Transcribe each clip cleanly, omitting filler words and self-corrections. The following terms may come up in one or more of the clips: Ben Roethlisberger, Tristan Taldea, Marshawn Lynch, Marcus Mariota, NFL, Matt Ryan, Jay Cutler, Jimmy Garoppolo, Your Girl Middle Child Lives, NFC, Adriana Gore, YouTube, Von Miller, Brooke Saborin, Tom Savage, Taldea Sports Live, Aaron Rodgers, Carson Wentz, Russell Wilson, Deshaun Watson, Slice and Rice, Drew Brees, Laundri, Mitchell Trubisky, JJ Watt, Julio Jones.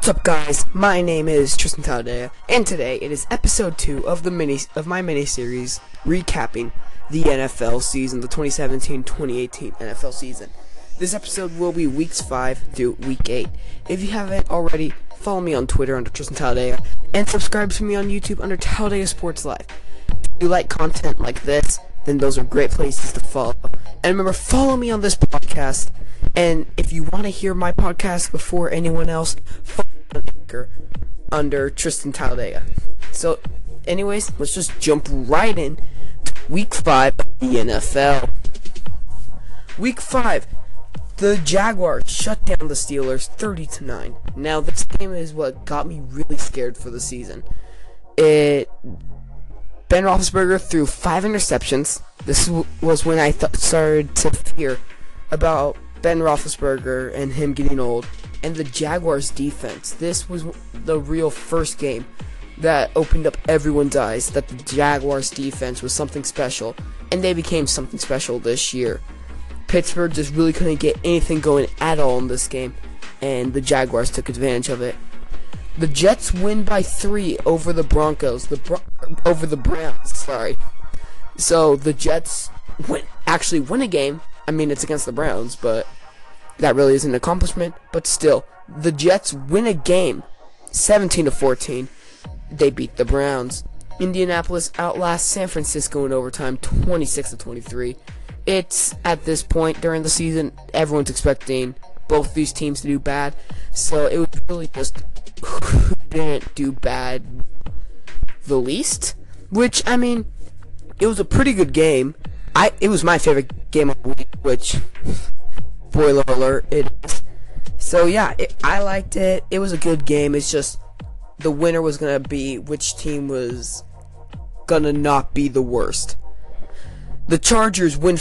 What's up, guys? My name is Tristan Taldea, and today it is episode 2 of my mini series recapping the NFL season, the 2017-2018 NFL season. This episode will be weeks 5 through week 8. If you haven't already, follow me on Twitter under Tristan Taldea and subscribe to me on YouTube under Taldea Sports Live. If you like content like this, then those are great places to follow. And remember, follow me on this podcast. And if you want to hear my podcast before anyone else, follow me on Anchor under Tristan Taldea. So, anyways, let's just jump right in to Week 5 of the NFL. Week 5, the Jaguars shut down the Steelers 30-9. Now, this game is what got me really scared for the season. Ben Roethlisberger threw 5 interceptions. This was when I started to fear about Ben Roethlisberger and him getting old, and the Jaguars' defense. This was the real first game that opened up everyone's eyes that the Jaguars' defense was something special, and they became something special this year. Pittsburgh just really couldn't get anything going at all in this game, and the Jaguars took advantage of it. The Jets win by 3 over the Broncos, over the Browns. Sorry. So the Jets actually win a game. I mean, it's against the Browns, but that really is an accomplishment. But still, the Jets win a game, 17-14. They beat the Browns. Indianapolis outlasts San Francisco in overtime, 26-23. It's at this point during the season, everyone's expecting both these teams to do bad. So it was really just who didn't do bad the least, which, I mean, it was a pretty good game. It was my favorite game of the week, which, spoiler alert, it is. So yeah, I liked it. It was a good game. It's just the winner was going to be which team was going to not be the worst. The Chargers win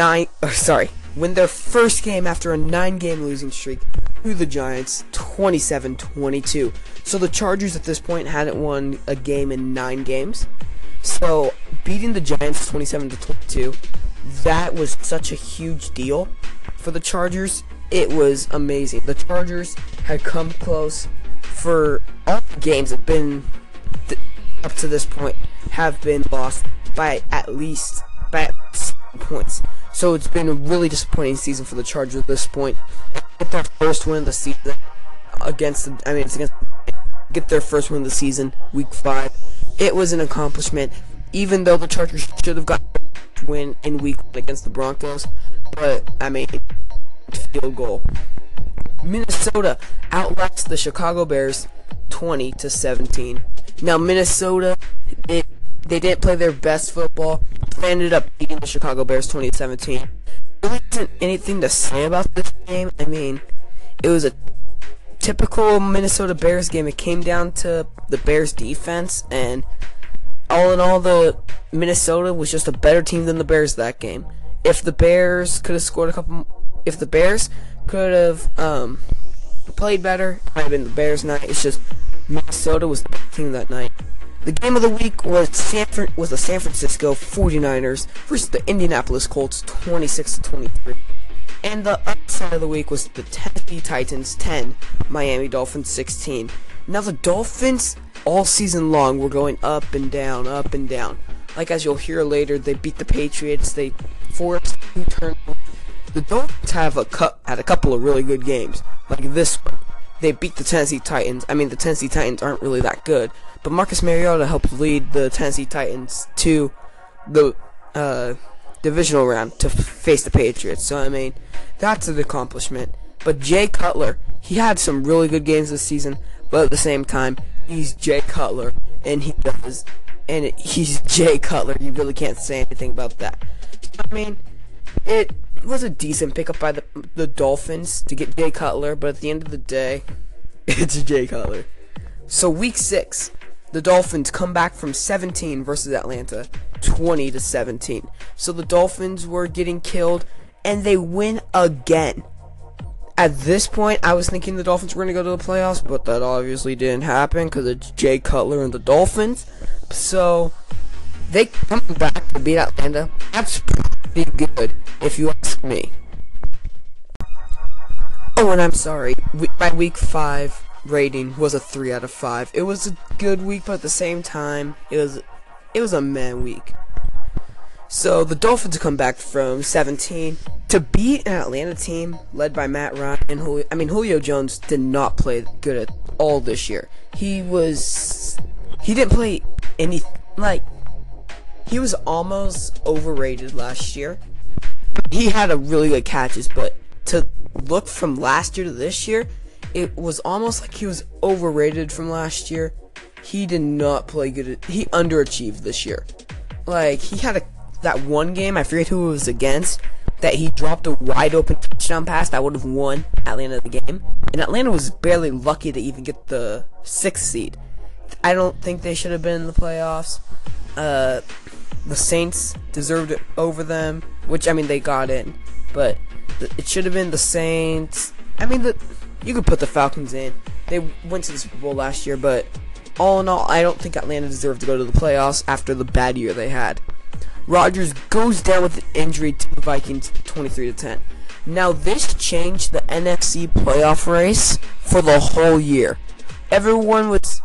win their first game after a 9-game losing streak to the Giants, 27-22. So the Chargers at this point hadn't won a game in 9 games. So beating the Giants 27-22, that was such a huge deal for the Chargers. It was amazing. The Chargers had come close for all the games that have been up to this point have been lost by at least 7 points. So it's been a really disappointing season for the Chargers at this point. Get their first win of the season get their first win of the season, Week 5. It was an accomplishment, even though the Chargers should have gotten a win in Week 1 against the Broncos. But I mean, field goal. Minnesota outlasts the Chicago Bears 20-17. Now Minnesota, they didn't play their best football. They ended up beating the Chicago Bears 20-17. There isn't anything to say about this game. I mean, it was a typical Minnesota Bears game. It came down to the Bears defense, and all in all, the Minnesota was just a better team than the Bears that game. If the Bears could have scored played better, it might have been the Bears' night. It's just Minnesota was the best team that night. The game of the week was the San Francisco 49ers versus the Indianapolis Colts, 26-23. And the upside of the week was the Tennessee Titans 10, Miami Dolphins 16. Now the Dolphins all season long were going up and down, up and down. Like as you'll hear later, they beat the Patriots, they forced 2 turnovers. The Dolphins had a couple of really good games, like this one. They beat the Tennessee Titans. I mean, the Tennessee Titans aren't really that good, but Marcus Mariota helped lead the Tennessee Titans to the divisional round to face the Patriots. So, I mean, that's an accomplishment. But Jay Cutler, he had some really good games this season, but at the same time, he's Jay Cutler, and he's Jay Cutler. You really can't say anything about that. So, I mean, it was a decent pickup by the Dolphins to get Jay Cutler, but at the end of the day, it's Jay Cutler. So Week 6, the Dolphins come back from 17 versus Atlanta, 20-17. So the Dolphins were getting killed, and they win again. At this point, I was thinking the Dolphins were going to go to the playoffs, but that obviously didn't happen because it's Jay Cutler and the Dolphins. So they come back to beat Atlanta. That's pretty good, if you ask me. Oh, and I'm sorry. My week 5 rating was a 3 out of 5. It was a good week, but at the same time, it was a meh week. So the Dolphins come back from 17 to beat an Atlanta team led by Matt Ryan and Julio Jones did not play good at all this year. He didn't play any, like, he was almost overrated last year. He had a really good catches, but to look from last year to this year, it was almost like he was overrated from last year. He did not play good. He underachieved this year. Like, he had that one game, I forget who it was against, that he dropped a wide open touchdown pass that would have won Atlanta the game. And Atlanta was barely lucky to even get the 6th seed. I don't think they should have been in the playoffs. The Saints deserved it over them, which, I mean, they got in. But it should have been the Saints. I mean, you could put the Falcons in. They went to the Super Bowl last year, but all in all, I don't think Atlanta deserved to go to the playoffs after the bad year they had. Rodgers goes down with an injury to the Vikings 23-10. Now, this changed the NFC playoff race for the whole year. Everyone is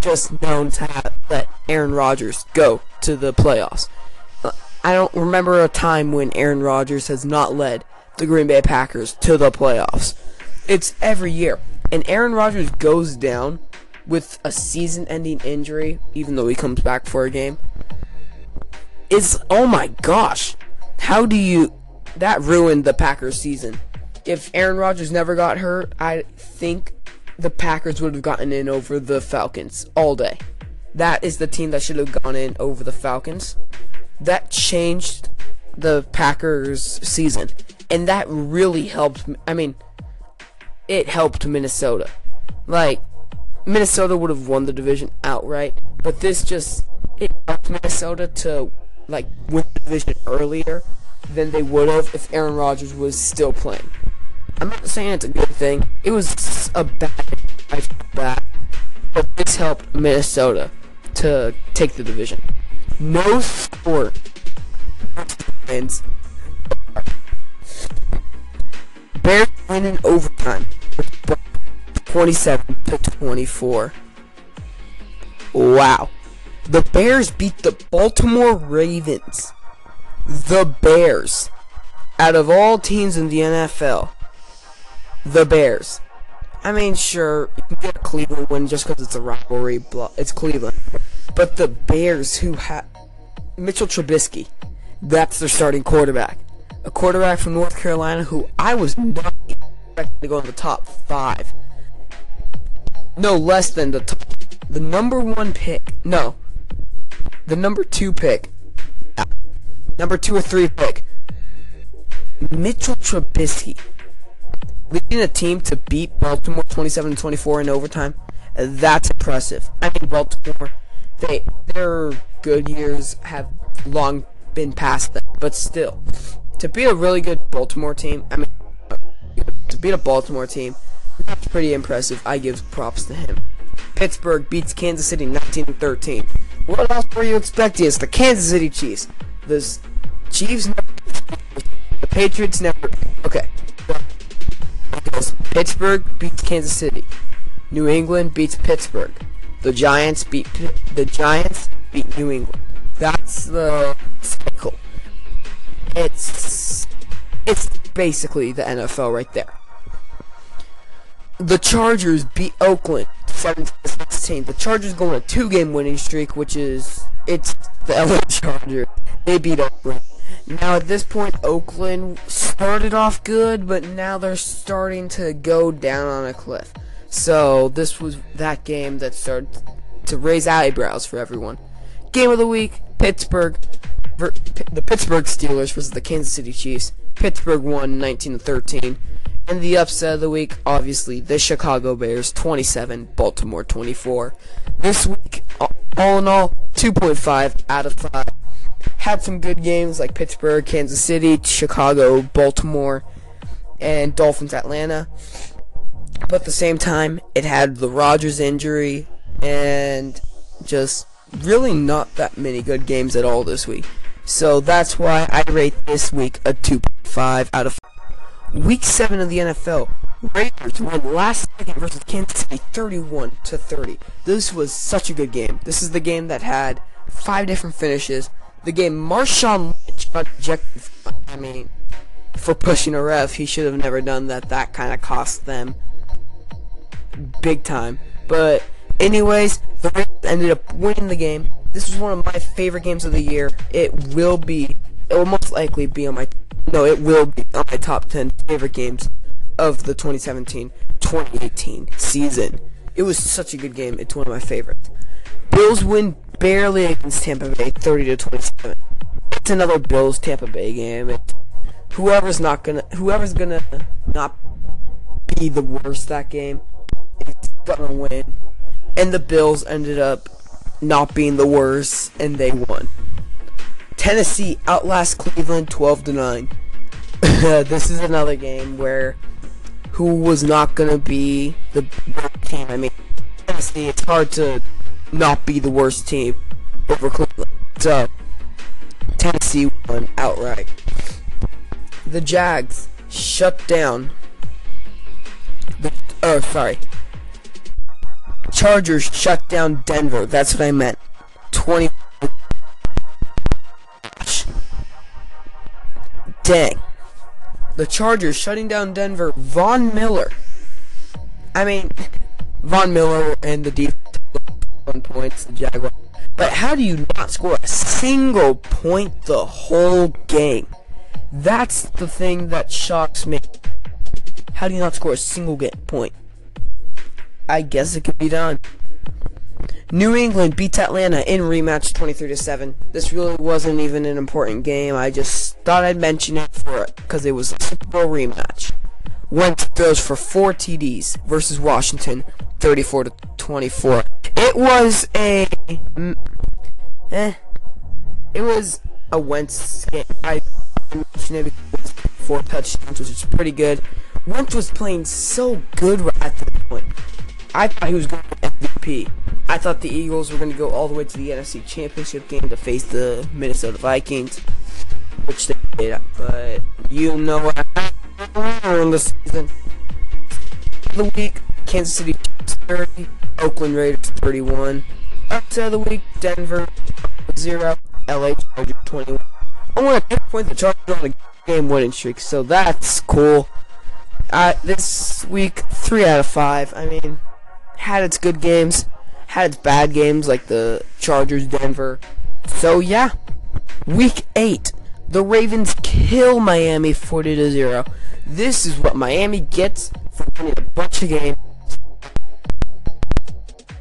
just known to let Aaron Rodgers go to the playoffs. I don't remember a time when Aaron Rodgers has not led the Green Bay Packers to the playoffs. It's every year. And Aaron Rodgers goes down with a season-ending injury, even though he comes back for a game. It's, oh my gosh, that ruined the Packers season. If Aaron Rodgers never got hurt, I think the Packers would have gotten in over the Falcons all day. That is the team that should have gone in over the Falcons. That changed the Packers season. And that really helped, it helped Minnesota. Like, Minnesota would have won the division outright, but it helped Minnesota to, like, win the division earlier than they would have if Aaron Rodgers was still playing. I'm not saying it's a good thing. It was a bad, but this helped Minnesota to take the division. No score. Bears win in overtime, 27-24. Wow. The Bears beat the Baltimore Ravens. The Bears. Out of all teams in the NFL, the Bears. I mean, sure, you can get a Cleveland win just because it's a rivalry. It's Cleveland. But the Bears, who have Mitchell Trubisky, that's their starting quarterback. A quarterback from North Carolina who I was not expecting to go in the top 5. No less than the number 1 pick. No. The number 2 pick. Number 2 or 3 pick. Mitchell Trubisky. Leading a team to beat Baltimore 27-24 in overtime, that's impressive. I mean, Baltimore, their good years have long been past that, but still, to beat a really good Baltimore team, that's pretty impressive. I give props to him. Pittsburgh beats Kansas City 19-13. What else were you expecting? It's the Kansas City Chiefs. The Chiefs never, the Patriots never. Okay. Pittsburgh beats Kansas City. New England beats Pittsburgh. The Giants beat New England. That's the cycle. It's basically the NFL right there. The Chargers beat Oakland 17-16. The Chargers go on a 2-game winning streak, it's the LA Chargers. They beat Oakland. Now, at this point, Oakland started off good, but now they're starting to go down on a cliff. So, this was that game that started to raise eyebrows for everyone. Game of the week, the Pittsburgh Steelers versus the Kansas City Chiefs. Pittsburgh won 19-13. And the upset of the week, obviously, the Chicago Bears, 27, Baltimore, 24. This week, all in all, 2.5 out of 5. Had some good games like Pittsburgh, Kansas City, Chicago, Baltimore, and Dolphins, Atlanta. But at the same time, it had the Rodgers injury and just really not that many good games at all this week. So that's why I rate this week a 2.5 out of 5. Week 7 of the NFL, Raiders won last second versus Kansas City 31-30. This was such a good game. This is the game that had 5 different finishes. The game Marshawn Lynch got ejected. I mean, for pushing a ref, he should have never done that. That kind of cost them big time. But anyways, the Raiders ended up winning the game. This was one of my favorite games of the year. It will be on my top 10 favorite games of the 2017-2018 season. It was such a good game. It's one of my favorites. Bills win barely against Tampa Bay, 30-27. It's another Bills-Tampa Bay game. Whoever's gonna not be the worst that game is gonna win. And the Bills ended up not being the worst, and they won. Tennessee outlasts Cleveland 12-9. This is another game where who was not going to be the worst team. I mean, Tennessee, it's hard to not be the worst team over Cleveland. So, Tennessee won outright. The Jags shut down. Chargers shut down Denver. That's what I meant. 20. Dang. The Chargers shutting down Denver. Von Miller. I mean, Von Miller and the defense 1 points, the Jaguars. But how do you not score a single point the whole game? That's the thing that shocks me. How do you not score a single point? I guess it could be done. New England beats Atlanta in rematch 23-7. This really wasn't even an important game. I just thought I'd mention it because it was a Super Bowl rematch. Wentz throws for 4 TDs versus Washington, 34-24. It was a Wentz game. I mentioned it because 4 touchdowns, which is pretty good. Wentz was playing so good at that point. I thought he was going to be MVP. I thought the Eagles were going to go all the way to the NFC Championship game to face the Minnesota Vikings, which they did. But you know what happened in the season. The week, Kansas City Chiefs 30, Oakland Raiders 31. Upset of the week, Denver 0, LA Chargers 21. I want to pinpoint the Chargers on a game-winning streak, so that's cool. This week, 3 out of 5. I mean, had its good games. Had its bad games like the Chargers, Denver. So yeah, Week 8, the Ravens kill Miami 40-0. This is what Miami gets for winning a bunch of games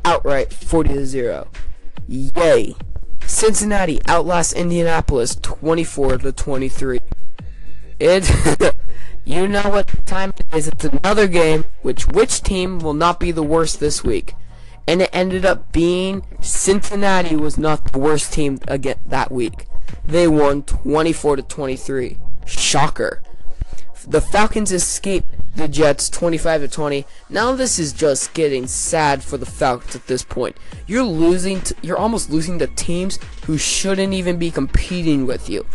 outright, 40-0. Yay! Cincinnati outlasts Indianapolis 24-23. You know what time it is? It's another game. Which team will not be the worst this week? And it ended up being Cincinnati was not the worst team again that week. They won 24-23. Shocker. The Falcons escaped the Jets 25-20. Now this is just getting sad for the Falcons at this point. You're almost losing to teams who shouldn't even be competing with you.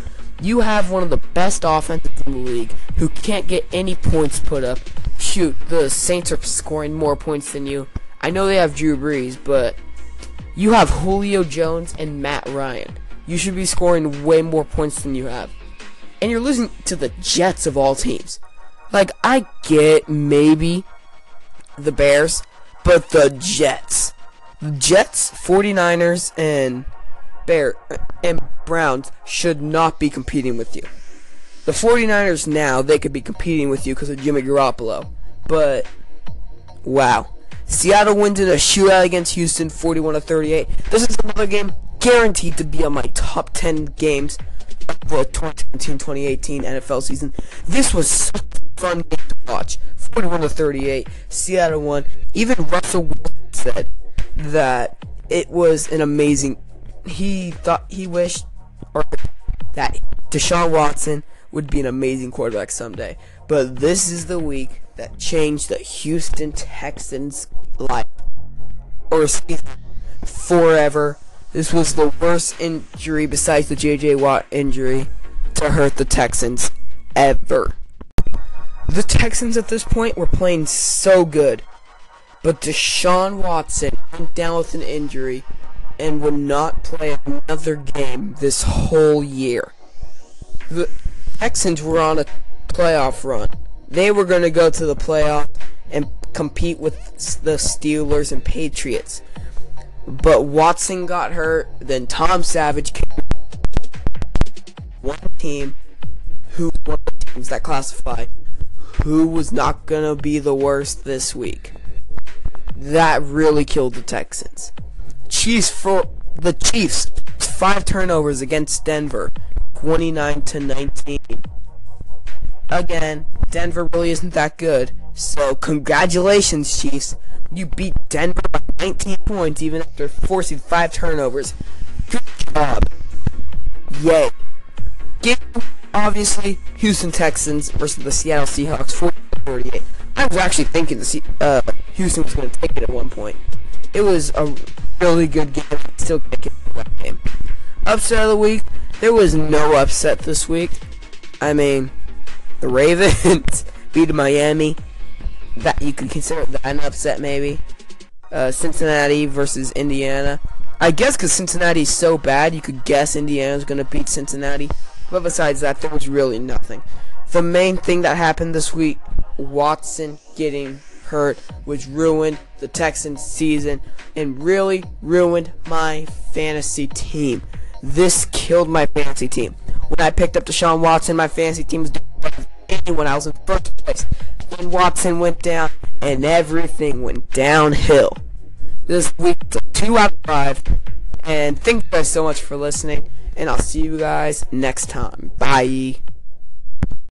You have one of the best offenses in the league who can't get any points put up. Shoot, the Saints are scoring more points than you. I know they have Drew Brees, but you have Julio Jones and Matt Ryan. You should be scoring way more points than you have. And you're losing to the Jets of all teams. Like, I get maybe the Bears, but the Jets. The Jets, 49ers, and Browns should not be competing with you. The 49ers now, they could be competing with you because of Jimmy Garoppolo. But, wow. Seattle wins in a shootout against Houston, 41-38. This is another game guaranteed to be on my top 10 games of the 2017-2018 NFL season. This was such a fun game to watch. 41-38, Seattle won. Even Russell Wilson said that it was an amazing. He wished that Deshaun Watson would be an amazing quarterback someday. But this is the week that changed the Houston Texans' life or season forever. This was the worst injury besides the JJ Watt injury to hurt the Texans ever. The Texans at this point were playing so good, but Deshaun Watson went down with an injury and would not play another game this whole year. The Texans were on a playoff run. They were going to go to the playoff and compete with the Steelers and Patriots. But Watson got hurt, then Tom Savage came one of the teams that classified who was not going to be the worst this week. That really killed the Texans. The Chiefs, 5 turnovers against Denver, 29-19. Again, Denver really isn't that good. So congratulations, Chiefs. You beat Denver by 19 points even after forcing 5 turnovers. Good job. Yay. Game, obviously, Houston Texans versus the Seattle Seahawks, 48. I was actually thinking the Houston was going to take it at one point. It was a really good game. Still can't get that game. Upset of the week. There was no upset this week. I mean, the Ravens beat Miami. That you could consider that an upset, maybe. Cincinnati versus Indiana. I guess because Cincinnati's so bad, you could guess Indiana's going to beat Cincinnati. But besides that, there was really nothing. The main thing that happened this week, Watson getting hurt, which ruined the Texans' season and really ruined my fantasy team. This killed my fantasy team. When I picked up Deshaun Watson, my fantasy team was doing better than anyone. I was in first place. Then Watson went down, and everything went downhill. This week, 2 out of 5. And thank you guys so much for listening, and I'll see you guys next time. Bye.